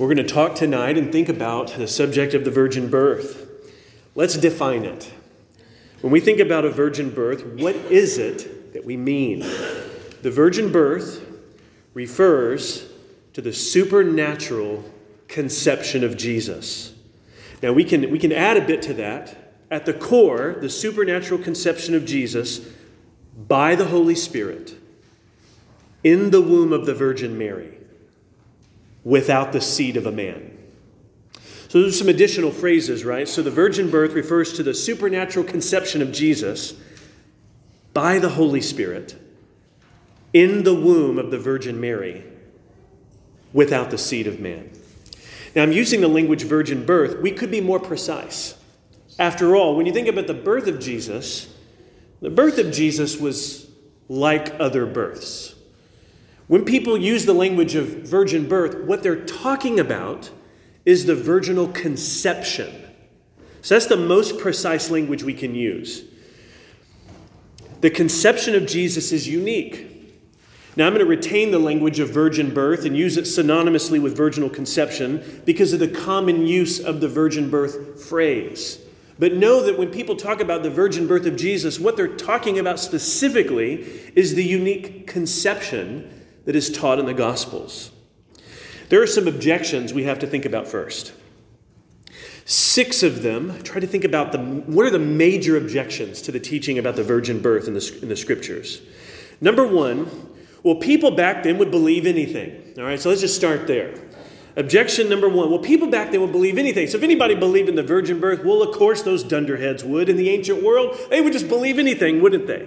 We're going to talk tonight and think about the subject of the virgin birth. Let's define it. When we think about a virgin birth, what is it that we mean? The virgin birth refers to the supernatural conception of Jesus. Now, we can add a bit to that. At the core, the supernatural conception of Jesus by the Holy Spirit in the womb of the Virgin Mary without the seed of a man. So there's some additional phrases, right? So the virgin birth refers to the supernatural conception of Jesus by the Holy Spirit in the womb of the Virgin Mary without the seed of man. Now, I'm using the language virgin birth. We could be more precise. After all, when you think about the birth of Jesus was like other births. When people use the language of virgin birth, what they're talking about is the virginal conception. So that's the most precise language we can use. The conception of Jesus is unique. Now, I'm going to retain the language of virgin birth and use it synonymously with virginal conception because of the common use of the virgin birth phrase. But know that when people talk about the virgin birth of Jesus, what they're talking about specifically is the unique conception that is taught in the Gospels. There are some objections we have to think about first. 6 of them, try to think about what are the major objections to the teaching about the virgin birth in the Scriptures. Number 1, well, people back then would believe anything. All right, so let's just start there. Objection number 1. Well, people back then would believe anything. So if anybody believed in the virgin birth, well, of course, those dunderheads would. In the ancient world, they would just believe anything, wouldn't they?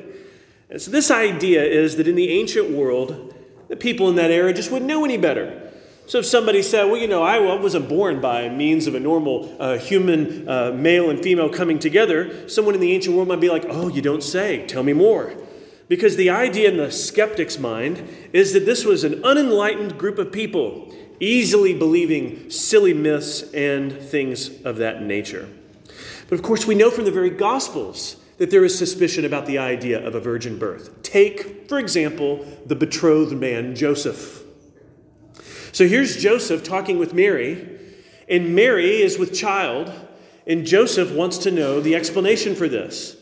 And so this idea is that in the ancient world, the people in that era just wouldn't know any better. So if somebody said, well, you know, I wasn't born by means of a normal human male and female coming together, someone in the ancient world might be like, oh, you don't say. Tell me more. Because the idea in the skeptic's mind is that this was an unenlightened group of people, easily believing silly myths and things of that nature. But of course, we know from the very Gospels that there is suspicion about the idea of a virgin birth. Take, for example, the betrothed man, Joseph. So here's Joseph talking with Mary, and Mary is with child, and Joseph wants to know the explanation for this.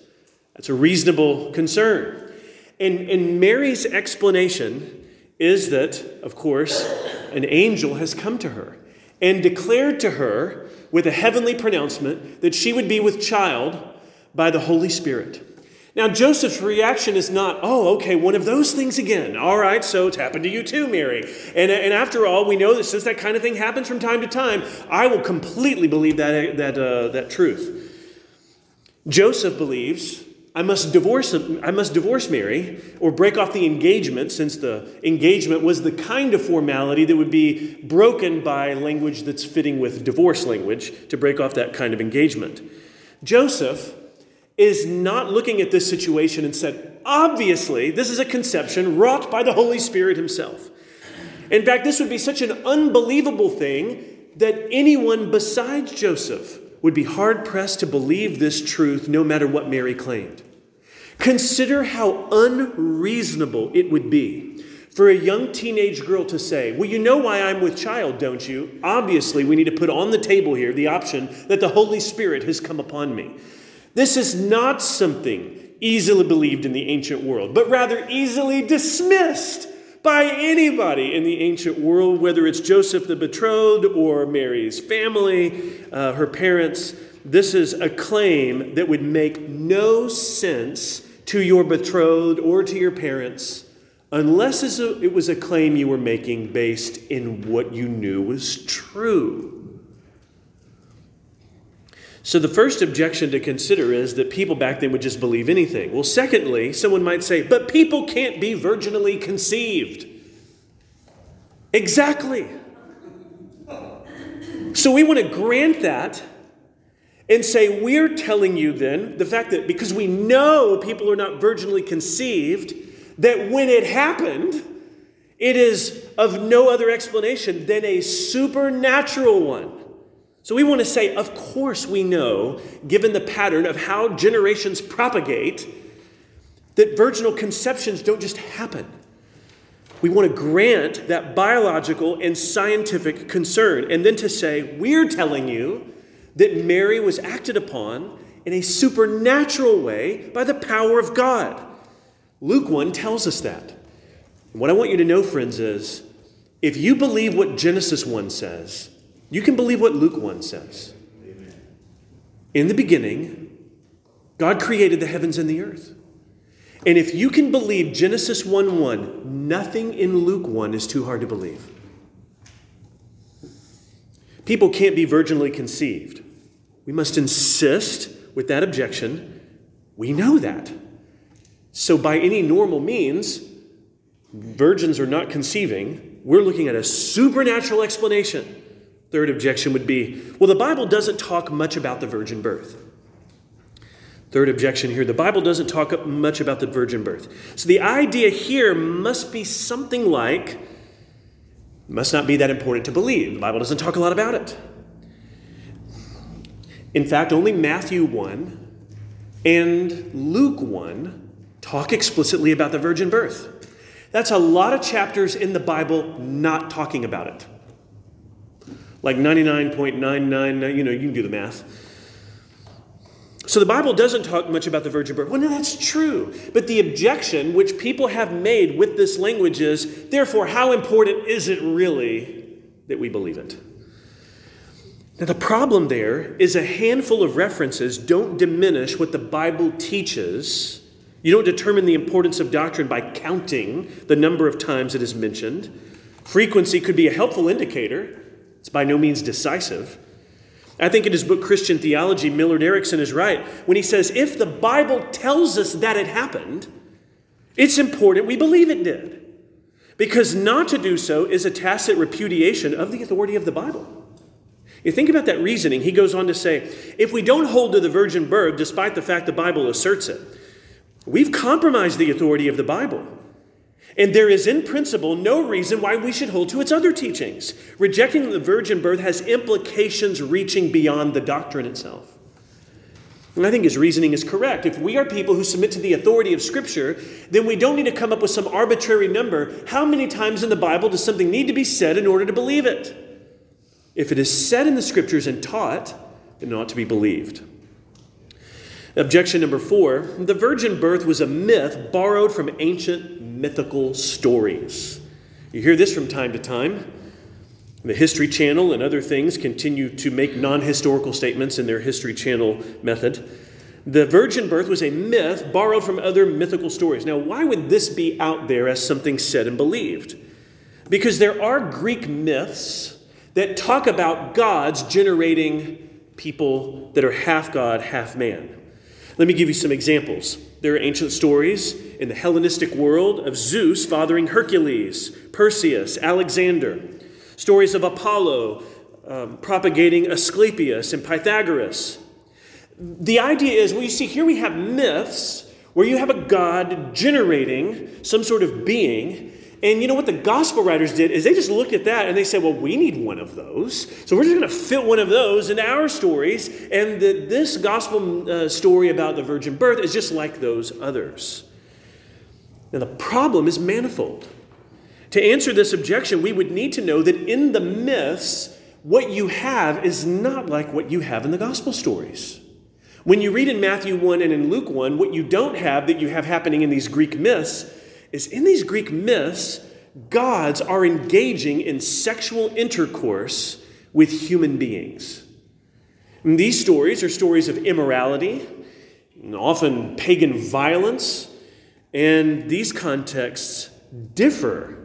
That's a reasonable concern. And Mary's explanation is that, of course, an angel has come to her and declared to her with a heavenly pronouncement that she would be with child by the Holy Spirit. Now, Joseph's reaction is not, oh, okay, one of those things again. All right, so it's happened to you too, Mary. And after all, we know that since that kind of thing happens from time to time, I will completely believe that truth. Joseph believes, I must divorce Mary or break off the engagement, since the engagement was the kind of formality that would be broken by language that's fitting with divorce language to break off that kind of engagement. Joseph is not looking at this situation and said, obviously, this is a conception wrought by the Holy Spirit himself. In fact, this would be such an unbelievable thing that anyone besides Joseph would be hard-pressed to believe this truth no matter what Mary claimed. Consider how unreasonable it would be for a young teenage girl to say, well, you know why I'm with child, don't you? Obviously, we need to put on the table here the option that the Holy Spirit has come upon me. This is not something easily believed in the ancient world, but rather easily dismissed by anybody in the ancient world, whether it's Joseph the betrothed or Mary's family, her parents. This is a claim that would make no sense to your betrothed or to your parents unless it was a claim you were making based in what you knew was true. So the first objection to consider is that people back then would just believe anything. Well, secondly, someone might say, but people can't be virginally conceived. Exactly. So we want to grant that and say, we're telling you then the fact that because we know people are not virginally conceived, that when it happened, it is of no other explanation than a supernatural one. So we want to say, of course we know, given the pattern of how generations propagate, that virginal conceptions don't just happen. We want to grant that biological and scientific concern, and then to say, we're telling you that Mary was acted upon in a supernatural way by the power of God. Luke 1 tells us that. And what I want you to know, friends, is if you believe what Genesis 1 says, you can believe what Luke 1 says. Amen. In the beginning, God created the heavens and the earth. And if you can believe Genesis 1:1, nothing in Luke 1 is too hard to believe. People can't be virginally conceived. We must insist with that objection. We know that. So by any normal means, virgins are not conceiving. We're looking at a supernatural explanation. Third objection would be, well, the Bible doesn't talk much about the virgin birth. Third objection here, the Bible doesn't talk much about the virgin birth. So the idea here must be something like, must not be that important to believe. The Bible doesn't talk a lot about it. In fact, only Matthew 1 and Luke 1 talk explicitly about the virgin birth. That's a lot of chapters in the Bible not talking about it. Like 99.99, you can do the math. So the Bible doesn't talk much about the virgin birth. Well, no, that's true. But the objection which people have made with this language is, therefore, how important is it really that we believe it? Now, the problem there is a handful of references don't diminish what the Bible teaches. You don't determine the importance of doctrine by counting the number of times it is mentioned. Frequency could be a helpful indicator. It's by no means decisive. I think in his book, Christian Theology, Millard Erickson is right when he says, if the Bible tells us that it happened, it's important we believe it did. Because not to do so is a tacit repudiation of the authority of the Bible. You think about that reasoning. He goes on to say, if we don't hold to the virgin birth, despite the fact the Bible asserts it, we've compromised the authority of the Bible. And there is, in principle, no reason why we should hold to its other teachings. Rejecting the virgin birth has implications reaching beyond the doctrine itself. And I think his reasoning is correct. If we are people who submit to the authority of Scripture, then we don't need to come up with some arbitrary number. How many times in the Bible does something need to be said in order to believe it? If it is said in the Scriptures and taught, then it ought to be believed. Objection number 4, the virgin birth was a myth borrowed from ancient mythical stories. You hear this from time to time. The History Channel and other things continue to make non-historical statements in their History Channel method. The virgin birth was a myth borrowed from other mythical stories. Now, why would this be out there as something said and believed? Because there are Greek myths that talk about gods generating people that are half God, half man. Let me give you some examples. There are ancient stories in the Hellenistic world of Zeus fathering Hercules, Perseus, Alexander. Stories of Apollo propagating Asclepius and Pythagoras. The idea is, well, you see, here we have myths where you have a god generating some sort of being. And you know what the gospel writers did is they just looked at that and they said, well, we need one of those. So we're just going to fit one of those into our stories. And this gospel story about the virgin birth is just like those others. Now, the problem is manifold. To answer this objection, we would need to know that in the myths, what you have is not like what you have in the gospel stories. When you read in Matthew 1 and in Luke 1, what you don't have that you have happening in these Greek myths is in these Greek myths, gods are engaging in sexual intercourse with human beings. And these stories are stories of immorality, often pagan violence, and these contexts differ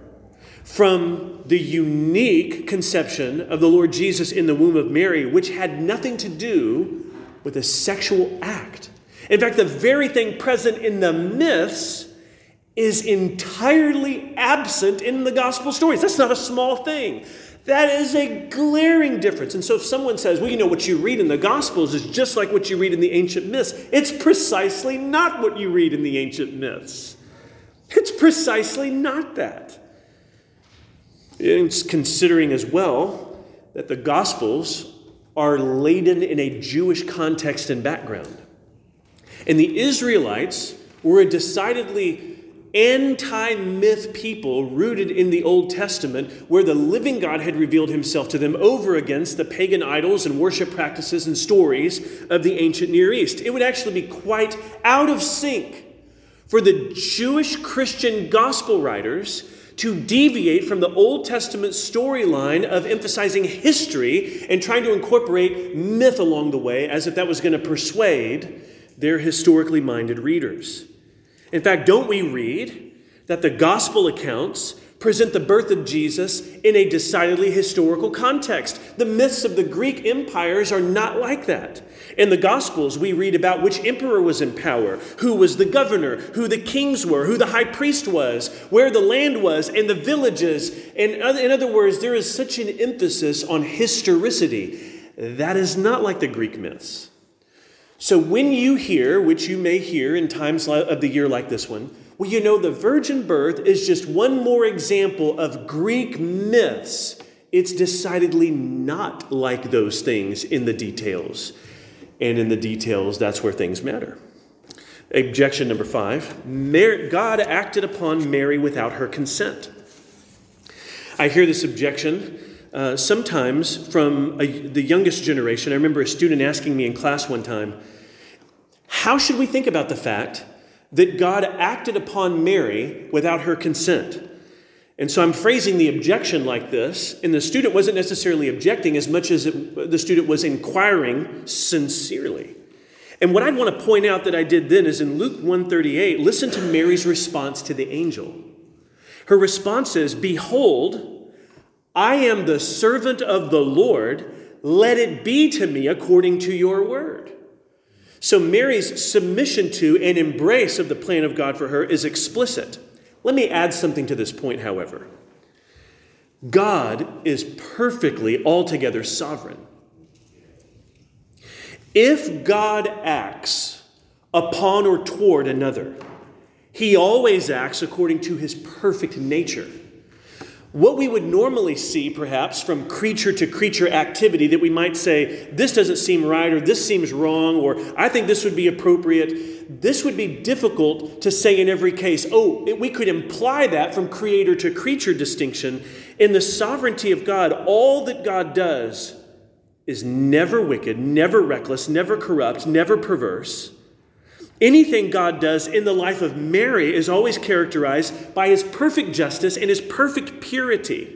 from the unique conception of the Lord Jesus in the womb of Mary, which had nothing to do with a sexual act. In fact, the very thing present in the myths is entirely absent in the gospel stories. That's not a small thing. That is a glaring difference. And so if someone says, well, what you read in the gospels is just like what you read in the ancient myths, it's precisely not what you read in the ancient myths. It's precisely not that. It's considering as well that the gospels are laden in a Jewish context and background. And the Israelites were a decidedly anti-myth people rooted in the Old Testament, where the living God had revealed himself to them over against the pagan idols and worship practices and stories of the ancient Near East. It would actually be quite out of sync for the Jewish Christian gospel writers to deviate from the Old Testament storyline of emphasizing history and trying to incorporate myth along the way, as if that was going to persuade their historically minded readers. In fact, don't we read that the gospel accounts present the birth of Jesus in a decidedly historical context? The myths of the Greek empires are not like that. In the Gospels, we read about which emperor was in power, who was the governor, who the kings were, who the high priest was, where the land was, and the villages. And in other words, there is such an emphasis on historicity. That is not like the Greek myths. So when you hear, which you may hear in times of the year like this one, well, you know, the virgin birth is just one more example of Greek myths. It's decidedly not like those things in the details. And in the details, that's where things matter. Objection number 5, God acted upon Mary without her consent. I hear this objection sometimes from the youngest generation. I remember a student asking me in class one time, how should we think about the fact that God acted upon Mary without her consent? And so I'm phrasing the objection like this, and the student wasn't necessarily objecting as much as the student was inquiring sincerely. And what I'd want to point out that I did then is in Luke 1:38, listen to Mary's response to the angel. Her response is, "Behold, I am the servant of the Lord. Let it be to me according to your word." So Mary's submission to and embrace of the plan of God for her is explicit. Let me add something to this point, however. God is perfectly, altogether sovereign. If God acts upon or toward another, he always acts according to his perfect nature. What we would normally see, perhaps, from creature to creature activity that we might say, this doesn't seem right, or this seems wrong, or I think this would be appropriate. This would be difficult to say in every case. Oh, we could imply that from creator to creature distinction. In the sovereignty of God, all that God does is never wicked, never reckless, never corrupt, never perverse. Anything God does in the life of Mary is always characterized by his perfect justice and his perfect purity.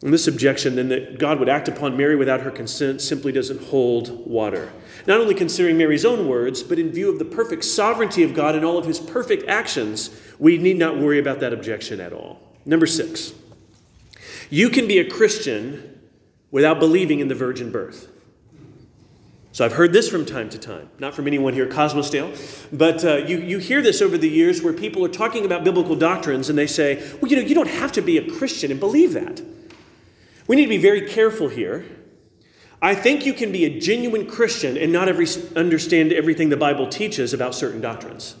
And this objection then that God would act upon Mary without her consent simply doesn't hold water. Not only considering Mary's own words, but in view of the perfect sovereignty of God and all of his perfect actions, we need not worry about that objection at all. Number 6, you can be a Christian without believing in the virgin birth. So I've heard this from time to time, not from anyone here at Cosmosdale, but you hear this over the years where people are talking about biblical doctrines and they say, well, you know, you don't have to be a Christian and believe that. We need to be very careful here. I think you can be a genuine Christian and not understand everything the Bible teaches about certain doctrines.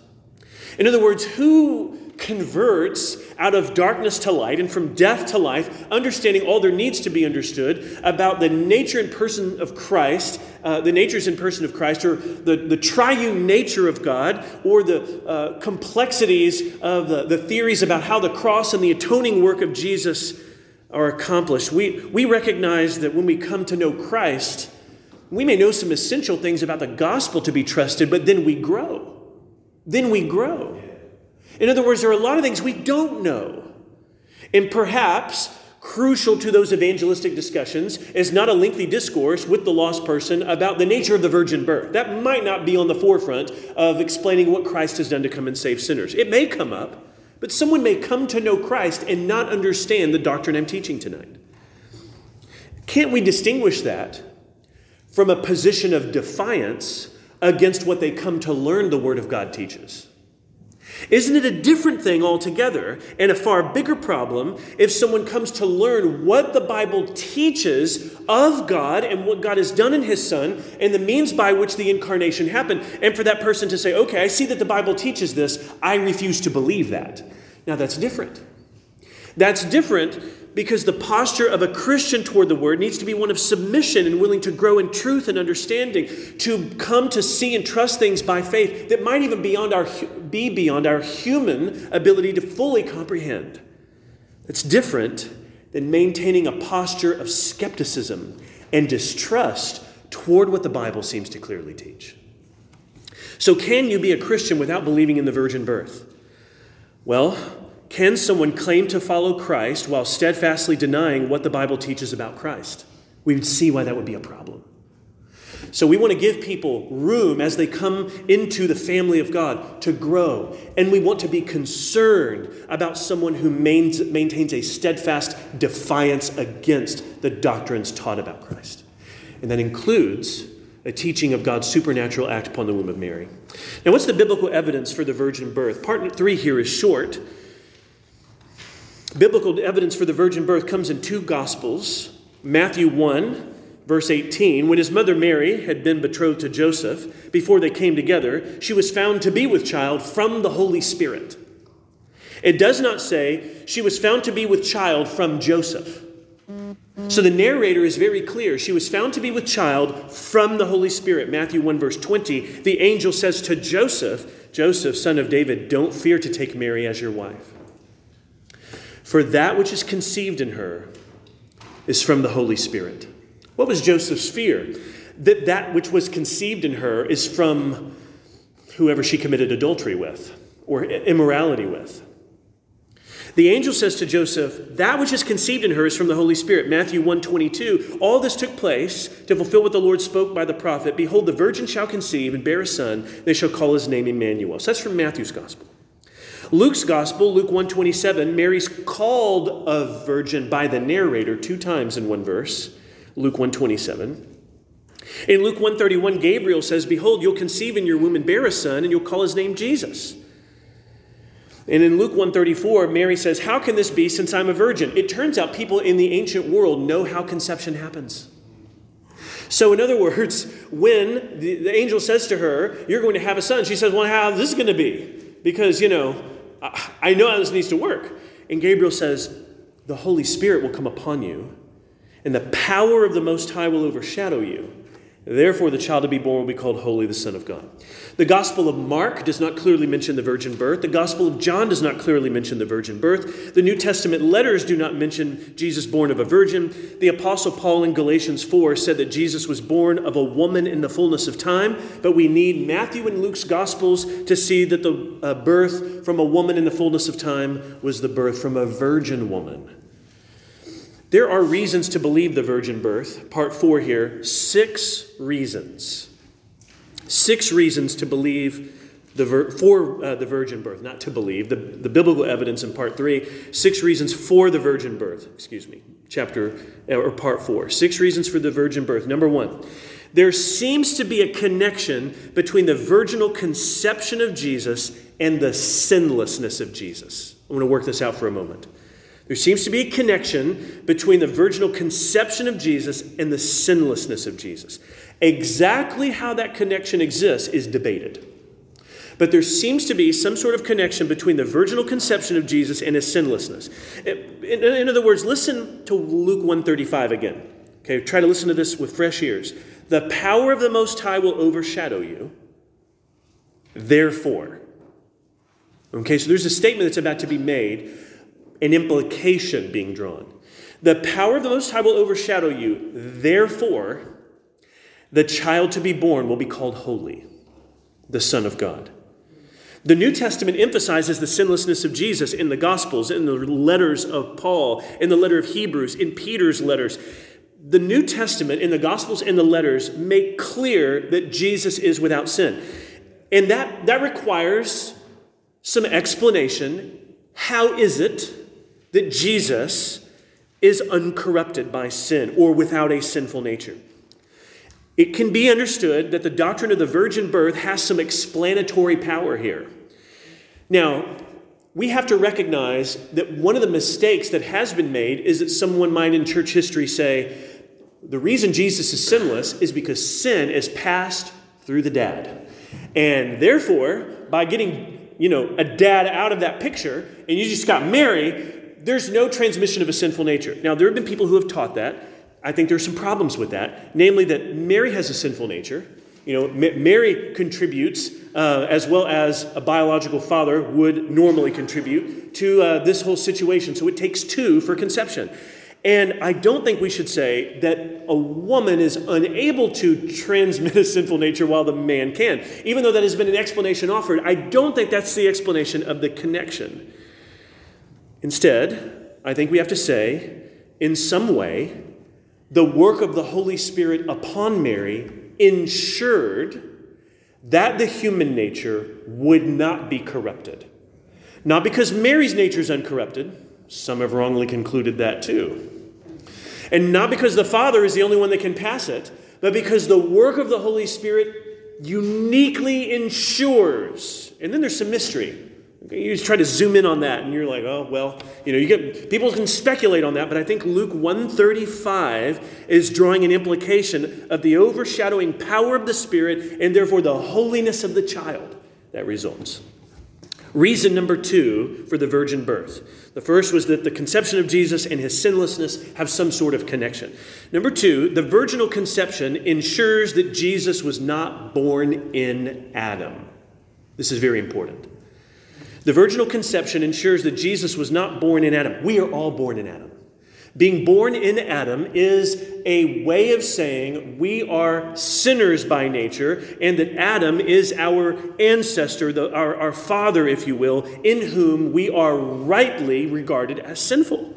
In other words, who converts out of darkness to light and from death to life, understanding all there needs to be understood about the nature and person of Christ, the natures and person of Christ, or the triune nature of God, or the complexities of the theories about how the cross and the atoning work of Jesus are accomplished. We recognize that when we come to know Christ, we may know some essential things about the gospel to be trusted, but then we grow. In other words, there are a lot of things we don't know. And perhaps crucial to those evangelistic discussions is not a lengthy discourse with the lost person about the nature of the virgin birth. That might not be on the forefront of explaining what Christ has done to come and save sinners. It may come up, but someone may come to know Christ and not understand the doctrine I'm teaching tonight. Can't we distinguish that from a position of defiance against what they come to learn the Word of God teaches? Isn't it a different thing altogether and a far bigger problem if someone comes to learn what the Bible teaches of God and what God has done in his Son and the means by which the incarnation happened, and for that person to say, okay, I see that the Bible teaches this, I refuse to believe that. Now that's different. That's different because the posture of a Christian toward the Word needs to be one of submission and willing to grow in truth and understanding, to come to see and trust things by faith that might even be beyond our human ability to fully comprehend. That's different than maintaining a posture of skepticism and distrust toward what the Bible seems to clearly teach. So can you be a Christian without believing in the virgin birth? Well, can someone claim to follow Christ while steadfastly denying what the Bible teaches about Christ? We would see why that would be a problem. So we want to give people room as they come into the family of God to grow. And we want to be concerned about someone who maintains a steadfast defiance against the doctrines taught about Christ. And that includes a teaching of God's supernatural act upon the womb of Mary. Now, what's the biblical evidence for the virgin birth? Part 3 here is short. Biblical evidence for the virgin birth comes in two Gospels. Matthew 1, verse 18, when his mother Mary had been betrothed to Joseph, before they came together, she was found to be with child from the Holy Spirit. It does not say she was found to be with child from Joseph. So the narrator is very clear. She was found to be with child from the Holy Spirit. Matthew 1, verse 20, the angel says to Joseph, "Joseph, son of David, don't fear to take Mary as your wife. For that which is conceived in her is from the Holy Spirit." What was Joseph's fear? That that which was conceived in her is from whoever she committed adultery with or immorality with. The angel says to Joseph, that which is conceived in her is from the Holy Spirit. Matthew 1:22. All this took place to fulfill what the Lord spoke by the prophet. Behold, the virgin shall conceive and bear a son. They shall call his name Emmanuel. So that's from Matthew's gospel. Luke's gospel, Luke 1:27. Mary's called a virgin by the narrator 2 times in one verse. Luke 1:27. In Luke 1:31, Gabriel says, behold, you'll conceive in your womb and bear a son, and you'll call his name Jesus. And in Luke 1:34, Mary says, how can this be since I'm a virgin? It turns out people in the ancient world know how conception happens. So in other words, when the angel says to her, you're going to have a son, she says, well, how is this going to be? Because, I know how this needs to work. And Gabriel says, the Holy Spirit will come upon you, and the power of the Most High will overshadow you. Therefore, the child to be born will be called Holy, the Son of God. The Gospel of Mark does not clearly mention the virgin birth. The Gospel of John does not clearly mention the virgin birth. The New Testament letters do not mention Jesus born of a virgin. The Apostle Paul in Galatians 4 said that Jesus was born of a woman in the fullness of time, but we need Matthew and Luke's Gospels to see that the birth from a woman in the fullness of time was the birth from a virgin woman. There are reasons to believe the virgin birth. Part 4 here, 6 reasons. 6 reasons to believe the virgin birth, not to believe. The biblical evidence in part 3, 6 reasons for the virgin birth. Part 4. 6 reasons for the virgin birth. Number 1, there seems to be a connection between the virginal conception of Jesus and the sinlessness of Jesus. I'm going to work this out for a moment. There seems to be a connection between the virginal conception of Jesus and the sinlessness of Jesus. Exactly how that connection exists is debated. But there seems to be some sort of connection between the virginal conception of Jesus and his sinlessness. In other words, listen to Luke 1:35 again. Okay, try to listen to this with fresh ears. The power of the Most High will overshadow you. Therefore. Okay, so there's a statement that's about to be made. An implication being drawn. The power of the Most High will overshadow you. Therefore, the child to be born will be called Holy, the Son of God. The New Testament emphasizes the sinlessness of Jesus in the Gospels, in the letters of Paul, in the letter of Hebrews, in Peter's letters. The New Testament, in the Gospels and the letters, make clear that Jesus is without sin. And that requires some explanation. How is it that Jesus is uncorrupted by sin or without a sinful nature? It can be understood that the doctrine of the virgin birth has some explanatory power here. Now, we have to recognize that one of the mistakes that has been made is that someone might in church history say, the reason Jesus is sinless is because sin is passed through the dad. And therefore, by getting a dad out of that picture, and you just got Mary, there's no transmission of a sinful nature. Now, there have been people who have taught that. I think there's some problems with that, namely that Mary has a sinful nature. You know, Mary contributes as well as a biological father would normally contribute to this whole situation. So it takes two for conception. And I don't think we should say that a woman is unable to transmit a sinful nature while the man can. Even though that has been an explanation offered, I don't think that's the explanation of the connection. Instead, I think we have to say, in some way, the work of the Holy Spirit upon Mary ensured that the human nature would not be corrupted. Not because Mary's nature is uncorrupted. Some have wrongly concluded that too. And not because the Father is the only one that can pass it, but because the work of the Holy Spirit uniquely ensures. And then there's some mystery. Okay, you just try to zoom in on that, and you're like, oh, well, you know, you get people can speculate on that, but I think Luke 1:35 is drawing an implication of the overshadowing power of the Spirit and therefore the holiness of the child that results. Reason number two for the virgin birth. The first was that the conception of Jesus and his sinlessness have some sort of connection. Number two, the virginal conception ensures that Jesus was not born in Adam. This is very important. The virginal conception ensures that Jesus was not born in Adam. We are all born in Adam. Being born in Adam is a way of saying we are sinners by nature and that Adam is our ancestor, our father, if you will, in whom we are rightly regarded as sinful.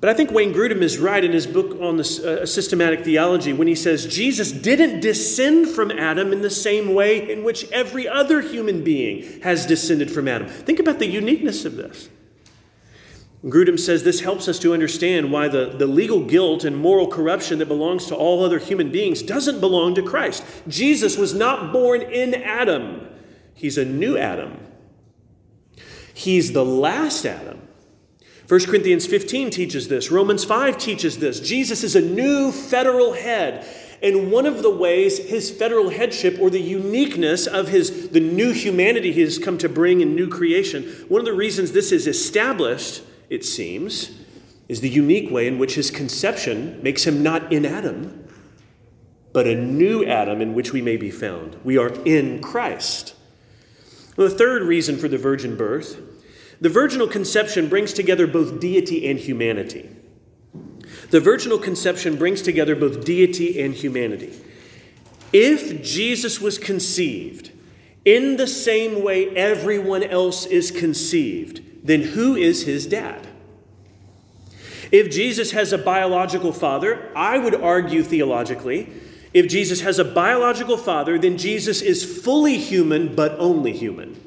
But I think Wayne Grudem is right in his book on the systematic theology when he says Jesus didn't descend from Adam in the same way in which every other human being has descended from Adam. Think about the uniqueness of this. Grudem says this helps us to understand why the legal guilt and moral corruption that belongs to all other human beings doesn't belong to Christ. Jesus was not born in Adam. He's a new Adam. He's the last Adam. 1 Corinthians 15 teaches this. Romans 5 teaches this. Jesus is a new federal head. And one of the ways his federal headship or the uniqueness of the new humanity he has come to bring in new creation, one of the reasons this is established, it seems, is the unique way in which his conception makes him not in Adam, but a new Adam in which we may be found. We are in Christ. Well, the third reason for the virgin birth, the virginal conception brings together both deity and humanity. The virginal conception brings together both deity and humanity. If Jesus was conceived in the same way everyone else is conceived, then who is his dad? If Jesus has a biological father, I would argue theologically, if Jesus has a biological father, then Jesus is fully human, but only human.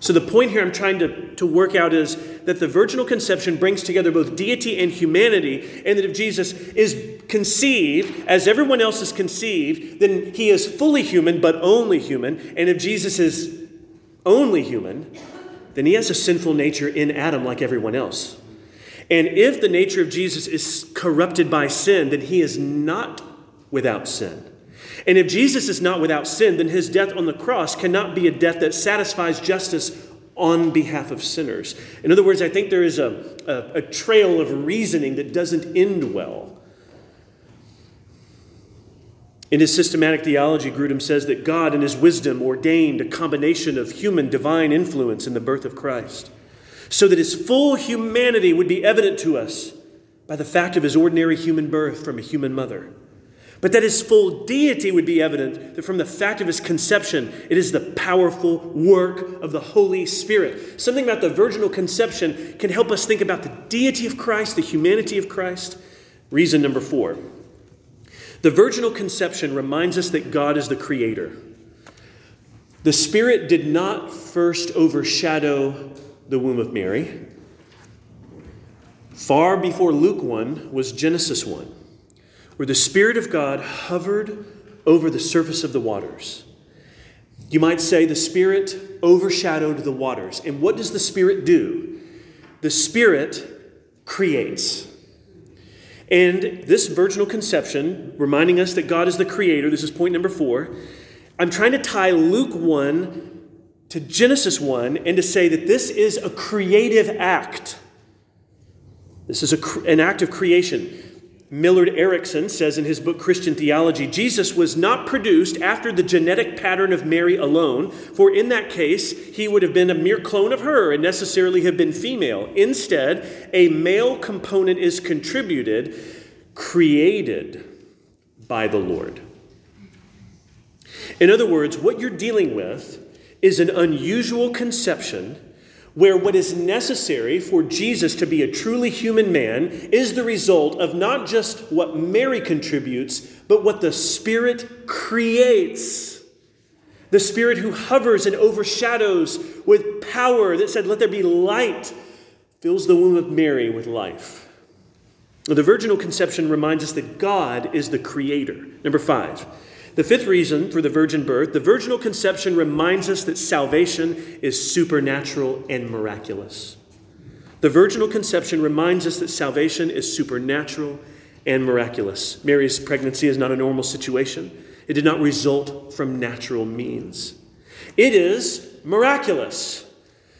So the point here I'm trying to work out is that the virginal conception brings together both deity and humanity, and that if Jesus is conceived as everyone else is conceived, then he is fully human, but only human. And if Jesus is only human, then he has a sinful nature in Adam like everyone else. And if the nature of Jesus is corrupted by sin, then he is not without sin. And if Jesus is not without sin, then his death on the cross cannot be a death that satisfies justice on behalf of sinners. In other words, I think there is a trail of reasoning that doesn't end well. In his systematic theology, Grudem says that God in his wisdom ordained a combination of human divine influence in the birth of Christ so that his full humanity would be evident to us by the fact of his ordinary human birth from a human mother, but that his full deity would be evident that from the fact of his conception, it is the powerful work of the Holy Spirit. Something about the virginal conception can help us think about the deity of Christ, the humanity of Christ. Reason number four. The virginal conception reminds us that God is the creator. The Spirit did not first overshadow the womb of Mary. Far before Luke 1 was Genesis 1, where the Spirit of God hovered over the surface of the waters. You might say the Spirit overshadowed the waters. And what does the Spirit do? The Spirit creates. And this virginal conception, reminding us that God is the creator, this is point number four. I'm trying to tie Luke 1 to Genesis 1 and to say that this is a creative act. This is an act of creation. Millard Erickson says in his book, Christian Theology, Jesus was not produced after the genetic pattern of Mary alone, for in that case, he would have been a mere clone of her and necessarily have been female. Instead, a male component is contributed, created by the Lord. In other words, what you're dealing with is an unusual conception where what is necessary for Jesus to be a truly human man is the result of not just what Mary contributes, but what the Spirit creates. The Spirit who hovers and overshadows with power that said, "Let there be light," fills the womb of Mary with life. The virginal conception reminds us that God is the creator. Number 5. The fifth reason for the virgin birth, the virginal conception reminds us that salvation is supernatural and miraculous. The virginal conception reminds us that salvation is supernatural and miraculous. Mary's pregnancy is not a normal situation. It did not result from natural means. It is miraculous.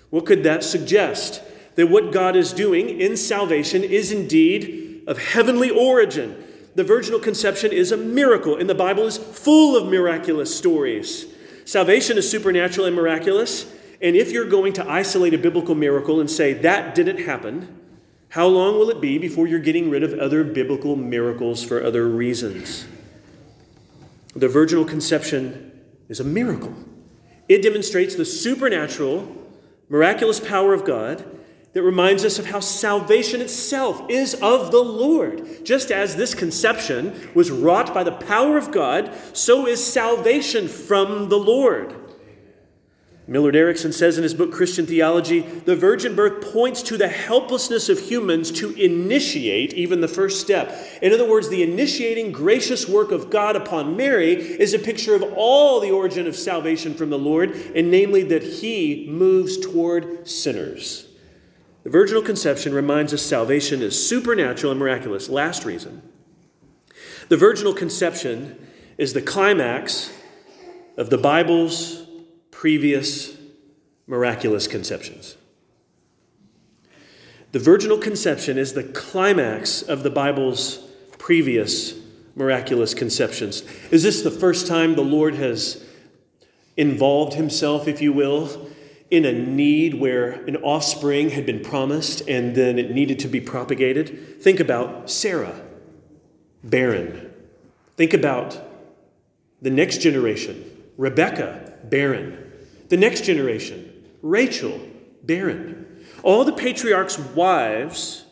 What could that suggest? That what God is doing in salvation is indeed of heavenly origin. The virginal conception is a miracle, and the Bible is full of miraculous stories. Salvation is supernatural and miraculous, and if you're going to isolate a biblical miracle and say that didn't happen, how long will it be before you're getting rid of other biblical miracles for other reasons? The virginal conception is a miracle. It demonstrates the supernatural, miraculous power of God that reminds us of how salvation itself is of the Lord. Just as this conception was wrought by the power of God, so is salvation from the Lord. Millard Erickson says in his book, Christian Theology, the virgin birth points to the helplessness of humans to initiate even the first step. In other words, the initiating gracious work of God upon Mary is a picture of all the origin of salvation from the Lord, and namely that he moves toward sinners. The virginal conception reminds us salvation is supernatural and miraculous. Last reason. The virginal conception is the climax of the Bible's previous miraculous conceptions. The virginal conception is the climax of the Bible's previous miraculous conceptions. Is this the first time the Lord has involved himself, if you will, in a need where an offspring had been promised and then it needed to be propagated? Think about Sarah, barren. Think about the next generation, Rebecca, barren. The next generation, Rachel, barren. All the patriarchs' wives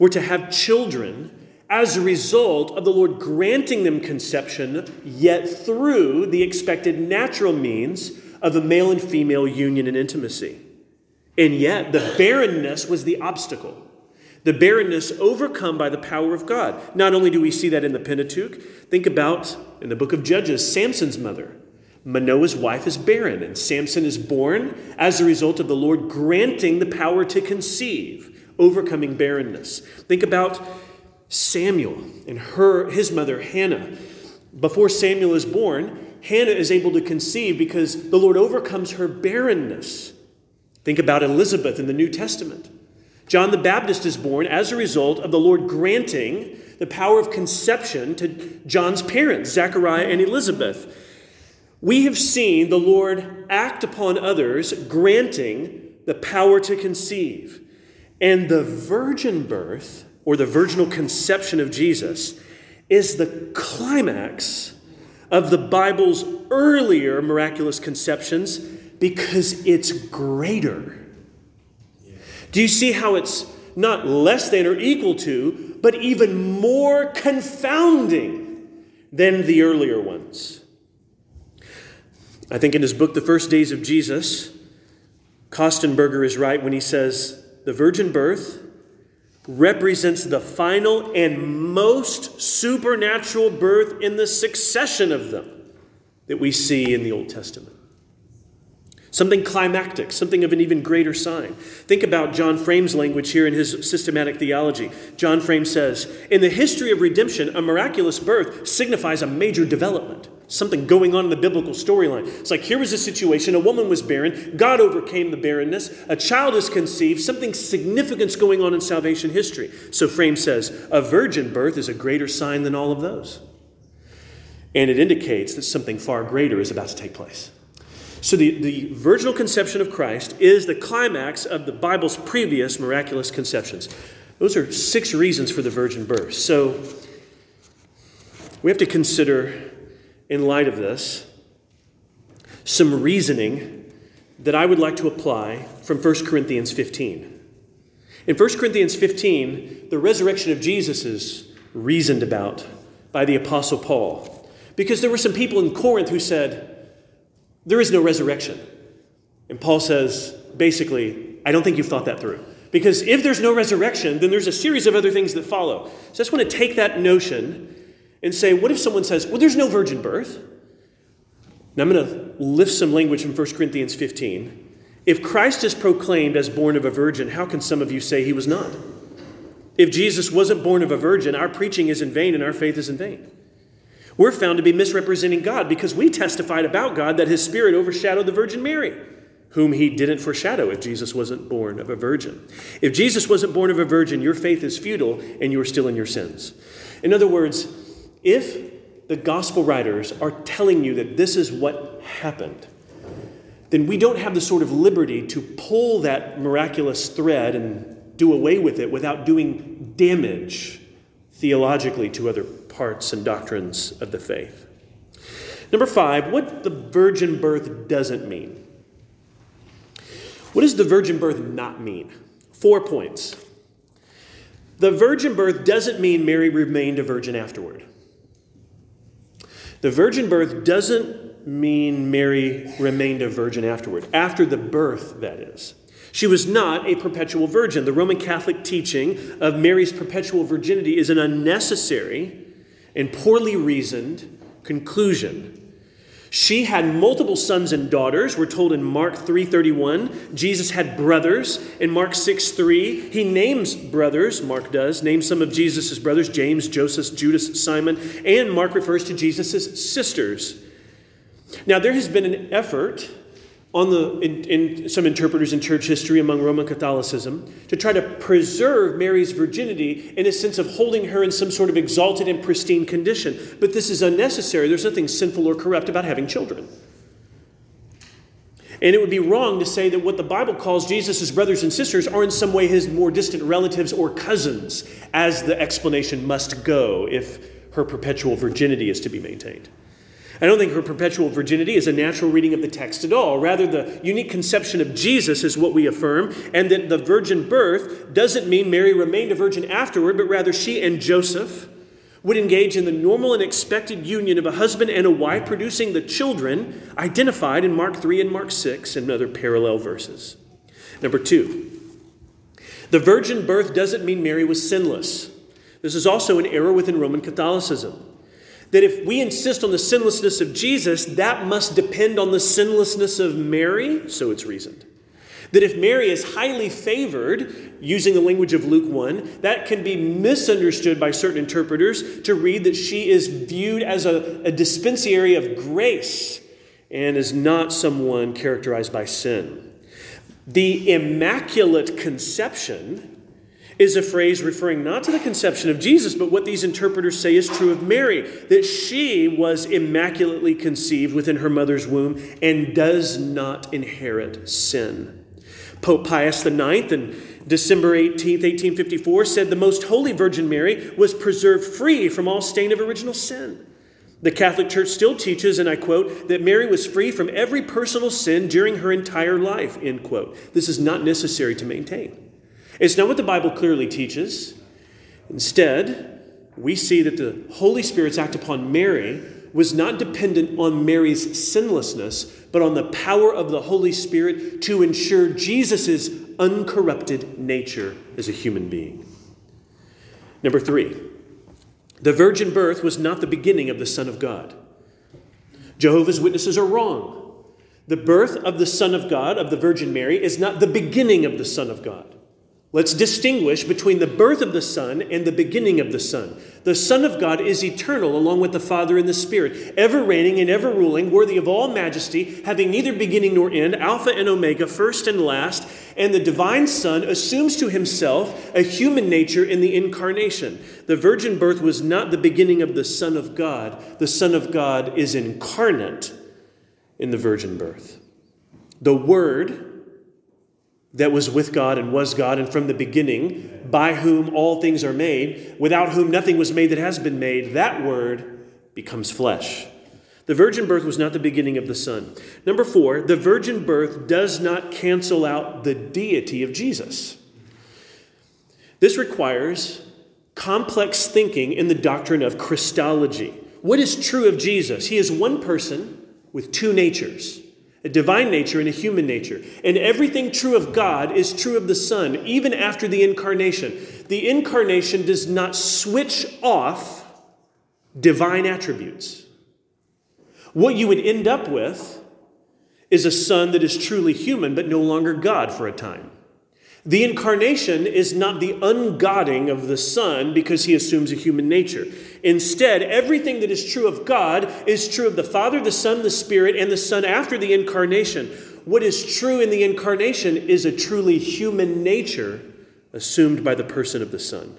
were to have children as a result of the Lord granting them conception, yet through the expected natural means of a male and female union and intimacy. And yet, the barrenness was the obstacle. The barrenness overcome by the power of God. Not only do we see that in the Pentateuch, think about, in the book of Judges, Samson's mother. Manoah's wife is barren, and Samson is born as a result of the Lord granting the power to conceive, overcoming barrenness. Think about Samuel and his mother, Hannah. Before Samuel is born, Hannah is able to conceive because the Lord overcomes her barrenness. Think about Elizabeth in the New Testament. John the Baptist is born as a result of the Lord granting the power of conception to John's parents, Zechariah and Elizabeth. We have seen the Lord act upon others, granting the power to conceive. And the virgin birth, or the virginal conception of Jesus, is the climax of the Bible's earlier miraculous conceptions because it's greater. Yeah. Do you see how it's not less than or equal to, but even more confounding than the earlier ones? I think in his book, The First Days of Jesus, Kostenberger is right when he says, the virgin birth represents the final and most supernatural birth in the succession of them that we see in the Old Testament. Something climactic, something of an even greater sign. Think about John Frame's language here in his systematic theology. John Frame says, in the history of redemption, a miraculous birth signifies a major development, something going on in the biblical storyline. It's like, here was a situation, a woman was barren, God overcame the barrenness, a child is conceived, something significant's going on in salvation history. So Frame says, a virgin birth is a greater sign than all of those. And it indicates that something far greater is about to take place. So the virginal conception of Christ is the climax of the Bible's previous miraculous conceptions. Those are 6 reasons for the virgin birth. So we have to consider, in light of this, some reasoning that I would like to apply from 1 Corinthians 15. In 1 Corinthians 15, the resurrection of Jesus is reasoned about by the Apostle Paul, because there were some people in Corinth who said, there is no resurrection. And Paul says, basically, I don't think you've thought that through. Because if there's no resurrection, then there's a series of other things that follow. So I just want to take that notion and say, what if someone says, well, there's no virgin birth? Now I'm going to lift some language from 1 Corinthians 15. If Christ is proclaimed as born of a virgin, how can some of you say he was not? If Jesus wasn't born of a virgin, our preaching is in vain and our faith is in vain. We're found to be misrepresenting God because we testified about God that his spirit overshadowed the Virgin Mary, whom he didn't foreshadow if Jesus wasn't born of a virgin. If Jesus wasn't born of a virgin, your faith is futile and you are still in your sins. In other words, if the gospel writers are telling you that this is what happened, then we don't have the sort of liberty to pull that miraculous thread and do away with it without doing damage theologically to other parts and doctrines of the faith. Number 5, what the virgin birth doesn't mean. What does the virgin birth not mean? 4 points. The virgin birth doesn't mean Mary remained a virgin afterward. The virgin birth doesn't mean Mary remained a virgin afterward. After the birth, that is. She was not a perpetual virgin. The Roman Catholic teaching of Mary's perpetual virginity is an unnecessary and poorly reasoned conclusion. She had multiple sons and daughters. We're told in Mark 3:31, Jesus had brothers. In Mark 6:3, he names brothers, Mark does, names some of Jesus' brothers, James, Joseph, Judas, Simon, and Mark refers to Jesus' sisters. Now, there has been an effort in some interpreters in church history among Roman Catholicism to try to preserve Mary's virginity in a sense of holding her in some sort of exalted and pristine condition. But this is unnecessary. There's nothing sinful or corrupt about having children. And it would be wrong to say that what the Bible calls Jesus' brothers and sisters are in some way his more distant relatives or cousins, as the explanation must go if her perpetual virginity is to be maintained. I don't think her perpetual virginity is a natural reading of the text at all. Rather, the unique conception of Jesus is what we affirm, and that the virgin birth doesn't mean Mary remained a virgin afterward, but rather she and Joseph would engage in the normal and expected union of a husband and a wife, producing the children identified in Mark 3 and Mark 6 and other parallel verses. Number 2, the virgin birth doesn't mean Mary was sinless. This is also an error within Roman Catholicism. That if we insist on the sinlessness of Jesus, that must depend on the sinlessness of Mary, so it's reasoned. That if Mary is highly favored, using the language of Luke 1, that can be misunderstood by certain interpreters to read that she is viewed as a dispensary of grace and is not someone characterized by sin. The immaculate conception is a phrase referring not to the conception of Jesus, but what these interpreters say is true of Mary, that she was immaculately conceived within her mother's womb and does not inherit sin. Pope Pius IX, in December 18, 1854, said the Most Holy Virgin Mary was preserved free from all stain of original sin. The Catholic Church still teaches, and I quote, that Mary was free from every personal sin during her entire life, end quote. This is not necessary to maintain. It's not what the Bible clearly teaches. Instead, we see that the Holy Spirit's act upon Mary was not dependent on Mary's sinlessness, but on the power of the Holy Spirit to ensure Jesus' uncorrupted nature as a human being. Number 3, the virgin birth was not the beginning of the Son of God. Jehovah's Witnesses are wrong. The birth of the Son of God, of the Virgin Mary, is not the beginning of the Son of God. Let's distinguish between the birth of the Son and the beginning of the Son. The Son of God is eternal, along with the Father and the Spirit, ever reigning and ever ruling, worthy of all majesty, having neither beginning nor end, Alpha and Omega, first and last. And the divine Son assumes to himself a human nature in the incarnation. The virgin birth was not the beginning of the Son of God. The Son of God is incarnate in the virgin birth. The Word that was with God and was God and from the beginning, by whom all things are made, without whom nothing was made that has been made, that Word becomes flesh. The virgin birth was not the beginning of the Son. Number 4, the virgin birth does not cancel out the deity of Jesus. This requires complex thinking in the doctrine of Christology. What is true of Jesus? He is one person with two natures. A divine nature and a human nature. And everything true of God is true of the Son, even after the incarnation. The incarnation does not switch off divine attributes. What you would end up with is a Son that is truly human, but no longer God for a time. The incarnation is not the ungodding of the Son because he assumes a human nature. Instead, everything that is true of God is true of the Father, the Son, the Spirit, and the Son after the incarnation. What is true in the incarnation is a truly human nature assumed by the person of the Son.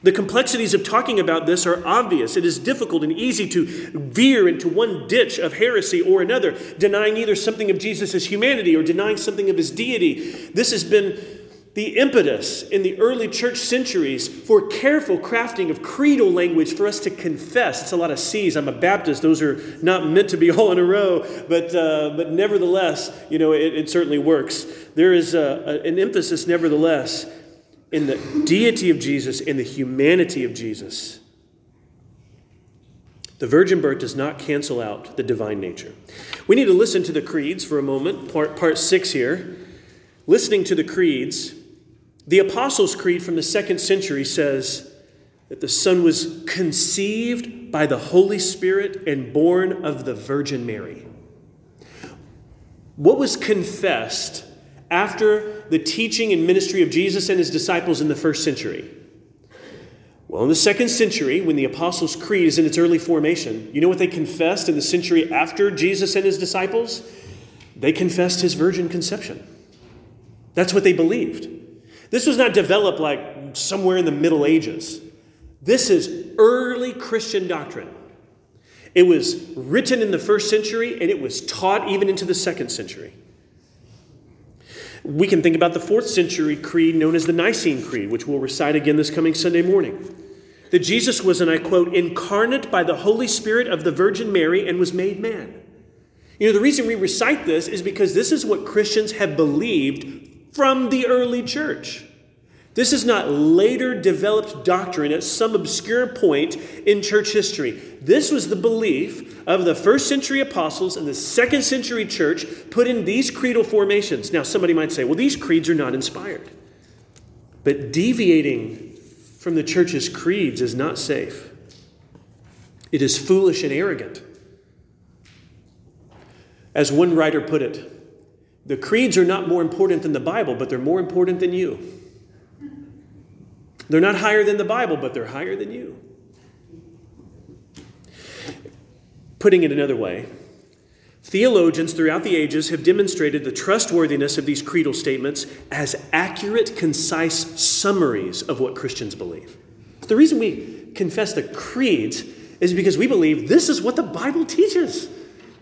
The complexities of talking about this are obvious. It is difficult and easy to veer into one ditch of heresy or another, denying either something of Jesus' humanity or denying something of his deity. This has been the impetus in the early church centuries for careful crafting of creedal language for us to confess. It's a lot of C's. I'm a Baptist. Those are not meant to be all in a row. But nevertheless, it certainly works. There is an emphasis, nevertheless, in the deity of Jesus, in the humanity of Jesus. The virgin birth does not cancel out the divine nature. We need to listen to the creeds for a moment. Part 6 here. Listening to the creeds, the Apostles' Creed from the 2nd century says that the Son was conceived by the Holy Spirit and born of the Virgin Mary. What was confessed after the teaching and ministry of Jesus and his disciples in the 1st century? Well, in the 2nd century, when the Apostles' Creed is in its early formation, you know what they confessed in the century after Jesus and his disciples? They confessed his virgin conception. That's what they believed. This was not developed like somewhere in the Middle Ages. This is early Christian doctrine. It was written in the 1st century, and it was taught even into the 2nd century. We can think about the 4th century creed known as the Nicene Creed, which we'll recite again this coming Sunday morning. That Jesus was, and I quote, incarnate by the Holy Spirit of the Virgin Mary and was made man. The reason we recite this is because this is what Christians have believed from the early church. This is not later developed doctrine at some obscure point in church history. This was the belief of the 1st century apostles and the 2nd century church put in these creedal formations. Now, somebody might say, well, these creeds are not inspired. But deviating from the church's creeds is not safe. It is foolish and arrogant. As one writer put it, the creeds are not more important than the Bible, but they're more important than you. They're not higher than the Bible, but they're higher than you. Putting it another way, theologians throughout the ages have demonstrated the trustworthiness of these creedal statements as accurate, concise summaries of what Christians believe. The reason we confess the creeds is because we believe this is what the Bible teaches.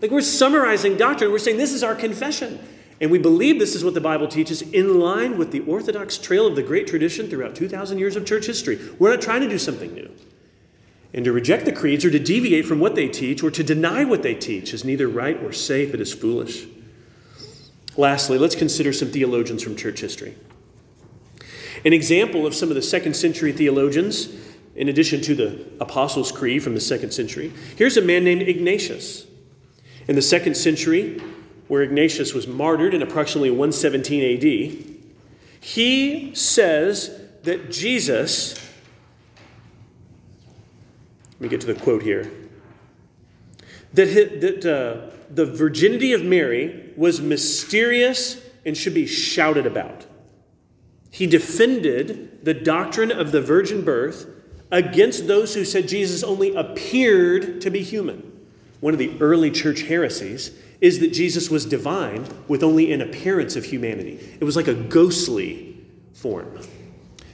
Like, we're summarizing doctrine. We're saying this is our confession. And we believe this is what the Bible teaches in line with the orthodox trail of the great tradition throughout 2,000 years of church history. We're not trying to do something new. And to reject the creeds or to deviate from what they teach or to deny what they teach is neither right or safe. It is foolish. Lastly, let's consider some theologians from church history. An example of some of the 2nd century theologians, in addition to the Apostles' Creed from the 2nd century, here's a man named Ignatius. In the 2nd century, where Ignatius was martyred in approximately 117 AD, he says that Jesus, let me get to the quote here, that the virginity of Mary was mysterious and should be shouted about. He defended the doctrine of the virgin birth against those who said Jesus only appeared to be human. One of the early church heresies is that Jesus was divine with only an appearance of humanity. It was like a ghostly form,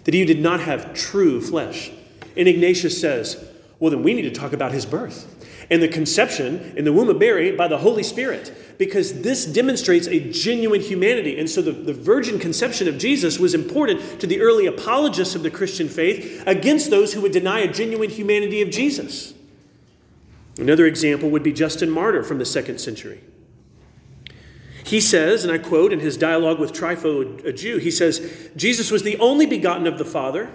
that he did not have true flesh. And Ignatius says, well, then we need to talk about his birth and the conception in the womb of Mary by the Holy Spirit, because this demonstrates a genuine humanity. And so the virgin conception of Jesus was important to the early apologists of the Christian faith against those who would deny a genuine humanity of Jesus. Another example would be Justin Martyr from the 2nd century. He says, and I quote in his dialogue with Trypho, a Jew, he says, Jesus was the only begotten of the Father,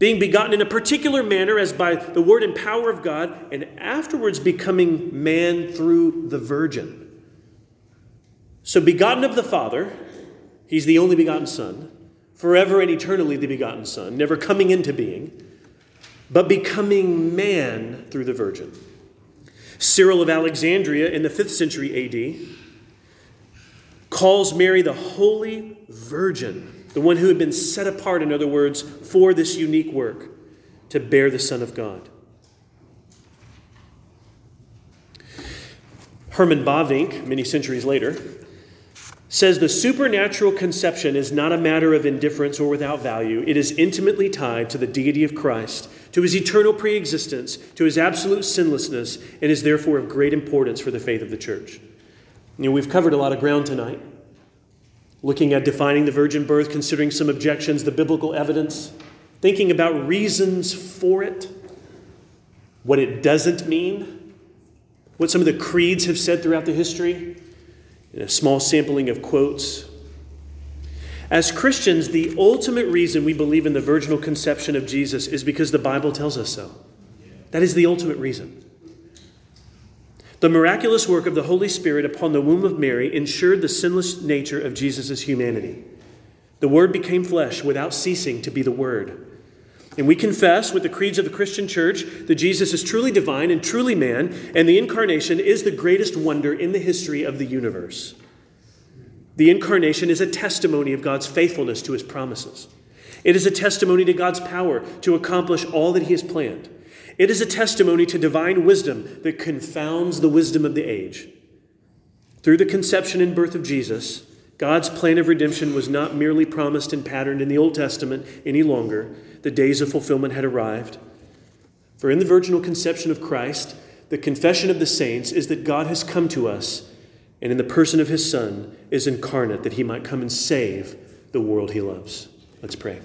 being begotten in a particular manner as by the word and power of God, and afterwards becoming man through the Virgin. So begotten of the Father, he's the only begotten Son, forever and eternally the begotten Son, never coming into being, but becoming man through the Virgin. Cyril of Alexandria in the 5th century AD calls Mary the Holy Virgin, the one who had been set apart, in other words, for this unique work, to bear the Son of God. Herman Bavinck, many centuries later, says the supernatural conception is not a matter of indifference or without value. It is intimately tied to the deity of Christ, to his eternal preexistence, to his absolute sinlessness, and is therefore of great importance for the faith of the church. You know, we've covered a lot of ground tonight, looking at defining the virgin birth, considering some objections, the biblical evidence, thinking about reasons for it, what it doesn't mean, what some of the creeds have said throughout the history, and a small sampling of quotes. As Christians, the ultimate reason we believe in the virginal conception of Jesus is because the Bible tells us so. That is the ultimate reason. The miraculous work of the Holy Spirit upon the womb of Mary ensured the sinless nature of Jesus' humanity. The Word became flesh without ceasing to be the Word. And we confess with the creeds of the Christian church that Jesus is truly divine and truly man, and the incarnation is the greatest wonder in the history of the universe. The incarnation is a testimony of God's faithfulness to his promises. It is a testimony to God's power to accomplish all that he has planned. It is a testimony to divine wisdom that confounds the wisdom of the age. Through the conception and birth of Jesus, God's plan of redemption was not merely promised and patterned in the Old Testament any longer. The days of fulfillment had arrived. For in the virginal conception of Christ, the confession of the saints is that God has come to us, and in the person of his Son is incarnate, that he might come and save the world he loves. Let's pray.